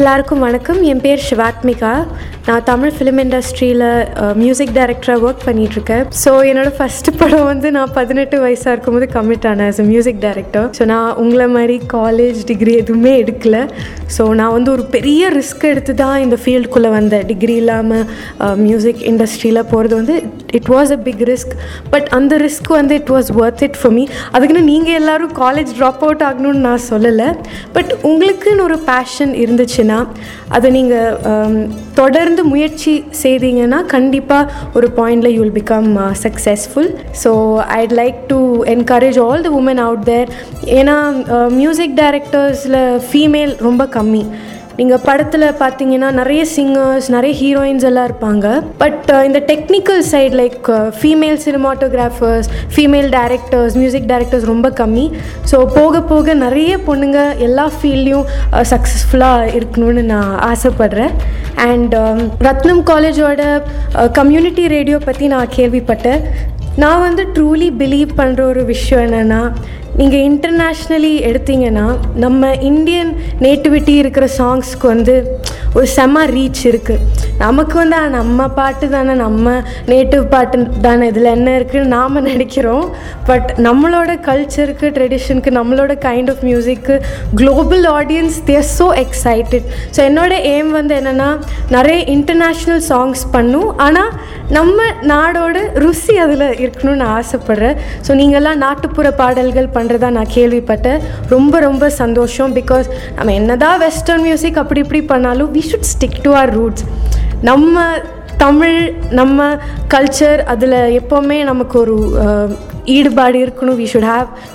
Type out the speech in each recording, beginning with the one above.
எல்லாருக்கும் வணக்கம். என் பேர் ஷிவாத்மிகா. நான் தமிழ் ஃபிலிம் இண்டஸ்ட்ரியில் மியூசிக் டைரக்டராக ஒர்க் பண்ணிகிட்ருக்கேன். ஸோ என்னோடய ஃபஸ்ட்டு படம் வந்து நான் 18 வயசாக இருக்கும்போது கமிட் ஆனேன் as a music director. So நான் உங்களை மாதிரி காலேஜ் டிகிரி எதுவுமே எடுக்கலை. ஸோ நான் வந்து ஒரு பெரிய ரிஸ்க் எடுத்து தான் இந்த ஃபீல்டுக்குள்ளே வந்தேன். டிகிரி இல்லாமல் மியூசிக் இண்டஸ்ட்ரியில் போகிறது வந்து it was a big risk. But அந்த ரிஸ்க் வந்து it was worth it for me. அதுக்குன்னு நீங்கள் எல்லோரும் காலேஜ் ட்ராப் அவுட் ஆகணும்னு நான் சொல்லலை. பட் உங்களுக்குன்னு ஒரு பேஷன் இருந்துச்சுன்னா அதை நீங்கள் தொடர்ந்து முயற்சி செய்தீங்கன்னா கண்டிப்பாக ஒரு பாயிண்டில் you will become successful. So I'd like to encourage all the women out there. ஏன்னா மியூசிக் டைரக்டர்ஸில் ஃபீமேல் ரொம்ப கம்மி. நீங்கள் படத்தில் பார்த்தீங்கன்னா நிறைய சிங்கர்ஸ், நிறைய ஹீரோயின்ஸ் எல்லாம் இருப்பாங்க. பட் இந்த technical side like female cinematographers, female directors, music directors ரொம்ப கம்மி. ஸோ போக போக நிறைய பொண்ணுங்க எல்லா ஃபீல்ட்லேயும் சக்ஸஸ்ஃபுல்லாக இருக்கணும்னு நான் ஆசைப்பட்றேன். அண்ட் ரத்னம் காலேஜோட கம்யூனிட்டி ரேடியோ பற்றி நான் கேள்விப்பட்டேன். நான் வந்து ட்ரூலி பிலீவ் பண்ணுற ஒரு விஷயம் என்னென்னா, நீங்கள் இன்டர்நேஷ்னலி எடுத்தீங்கன்னா நம்ம இந்தியன் நேட்டிவிட்டி இருக்கிற சாங்ஸ்க்கு வந்து ஒரு செம ரீச் இருக்குது. நமக்கு வந்து நம்ம பாட்டு தானே, நம்ம நேட்டிவ் பாட்டு தானே, இதில் என்ன இருக்குதுன்னு நாம் நினைக்கிறோம். பட் நம்மளோட கல்ச்சருக்கு, ட்ரெடிஷனுக்கு, நம்மளோட கைண்ட் ஆஃப் மியூசிக்கு global audience they are so excited. So என்னோடய எய்ம் வந்து என்னென்னா, நிறைய இன்டர்நேஷ்னல் சாங்ஸ் பண்ணும், ஆனால் நம்ம நாடோட ருசி அதில் இருக்கணும்னு நான் ஆசைப்பட்றேன். ஸோ நீங்கள்லாம் நாட்டுப்புற பாடல்கள் பண்ணுறதா நான் கேள்விப்பட்டேன். ரொம்ப ரொம்ப சந்தோஷம். பிகாஸ் நம்ம என்னதான் வெஸ்டர்ன் மியூசிக் அப்படி இப்படி பண்ணாலும் we should stick to our roots. நம்ம தமிழ், நம்ம கல்ச்சர், அதில் எப்போவுமே நமக்கு ஒரு ஈடுபாடு இருக்கணும். we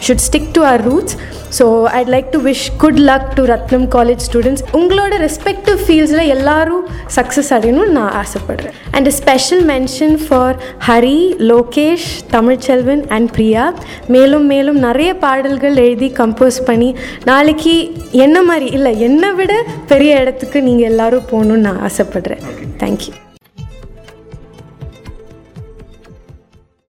should stick to our roots. So I'd like to wish good luck to Ratnam College students. உங்களோட ரெஸ்பெக்டிவ் ஃபீல்ட்ஸில் எல்லாரும் சக்ஸஸ் அடையணும்னு நான் ஆசைப்படுறேன். And a special mention for Hari, Lokesh, Tamilselvan and Priya. மேலும் மேலும் நிறைய பாடல்கள் எழுதி கம்போஸ் பண்ணி நாளைக்கு என்ன மாதிரி இல்லை என்னை விட பெரிய இடத்துக்கு நீங்கள் எல்லோரும் போகணுன்னு நான் ஆசைப்பட்றேன். தேங்க்யூ.